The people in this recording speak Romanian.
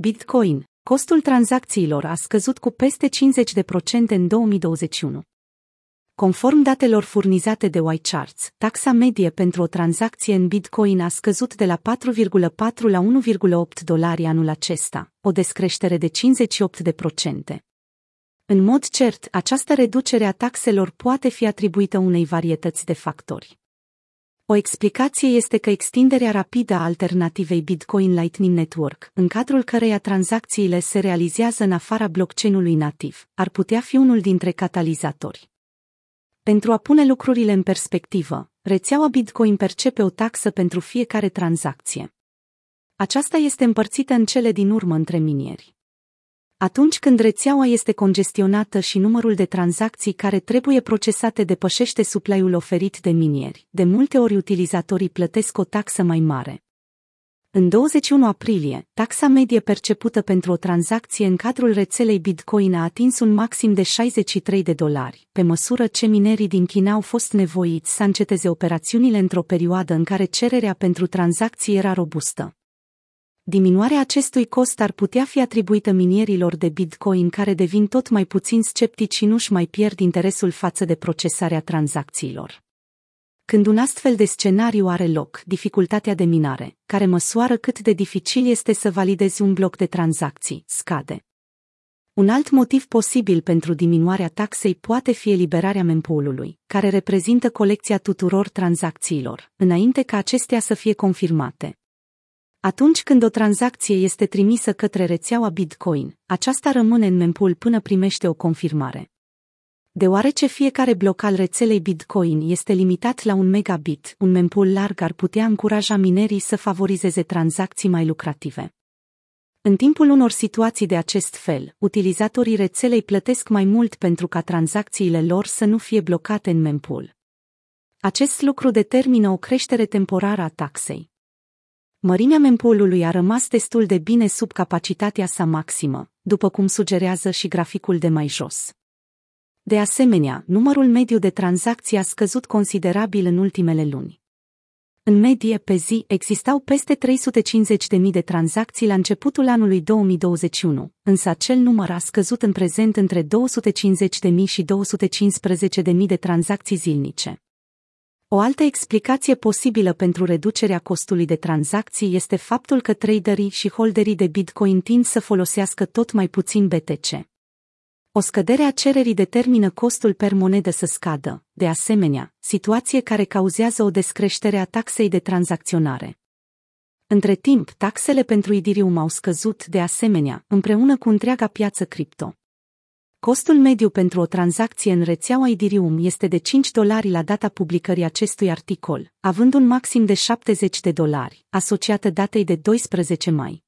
Bitcoin, costul tranzacțiilor a scăzut cu peste 50% în 2021. Conform datelor furnizate de YCharts, taxa medie pentru o tranzacție în Bitcoin a scăzut de la 4,4 la $1,8 anul acesta, o descreștere de 58%. În mod cert, această reducere a taxelor poate fi atribuită unei varietăți de factori. O explicație este că extinderea rapidă a alternativei Bitcoin Lightning Network, în cadrul căreia tranzacțiile se realizează în afara blockchain-ului nativ, ar putea fi unul dintre catalizatori. Pentru a pune lucrurile în perspectivă, rețeaua Bitcoin percepe o taxă pentru fiecare tranzacție. Aceasta este împărțită în cele din urmă între minieri. Atunci când rețeaua este congestionată și numărul de tranzacții care trebuie procesate depășește supply-ul oferit de minieri, de multe ori utilizatorii plătesc o taxă mai mare. În 21 aprilie, taxa medie percepută pentru o tranzacție în cadrul rețelei Bitcoin a atins un maxim de $63, pe măsură ce minerii din China au fost nevoiți să înceteze operațiunile într-o perioadă în care cererea pentru tranzacții era robustă. Diminuarea acestui cost ar putea fi atribuită minierilor de Bitcoin care devin tot mai puțin sceptici și nu-și mai pierd interesul față de procesarea tranzacțiilor. Când un astfel de scenariu are loc, dificultatea de minare, care măsoară cât de dificil este să validezi un bloc de tranzacții, scade. Un alt motiv posibil pentru diminuarea taxei poate fi eliberarea mempoolului, care reprezintă colecția tuturor tranzacțiilor, înainte ca acestea să fie confirmate. Atunci când o tranzacție este trimisă către rețeaua Bitcoin, aceasta rămâne în mempool până primește o confirmare. Deoarece fiecare bloc al rețelei Bitcoin este limitat la 1 megabit, un mempool larg ar putea încuraja minerii să favorizeze tranzacții mai lucrative. În timpul unor situații de acest fel, utilizatorii rețelei plătesc mai mult pentru ca tranzacțiile lor să nu fie blocate în mempool. Acest lucru determină o creștere temporară a taxei. Mărimea mempoolului a rămas destul de bine sub capacitatea sa maximă, după cum sugerează și graficul de mai jos. De asemenea, numărul mediu de tranzacții a scăzut considerabil în ultimele luni. În medie, pe zi, existau peste 350.000 de tranzacții la începutul anului 2021, însă acel număr a scăzut în prezent între 250.000 și 215.000 de tranzacții zilnice. O altă explicație posibilă pentru reducerea costului de tranzacții este faptul că traderii și holderii de Bitcoin tind să folosească tot mai puțin BTC. O scădere a cererii determină costul per monedă să scadă, de asemenea, situație care cauzează o descreștere a taxei de tranzacționare. Între timp, taxele pentru Ethereum au scăzut, de asemenea, împreună cu întreaga piață cripto. Costul mediu pentru o tranzacție în rețeaua Ethereum este de $5 la data publicării acestui articol, având un maxim de $70, asociată datei de 12 mai.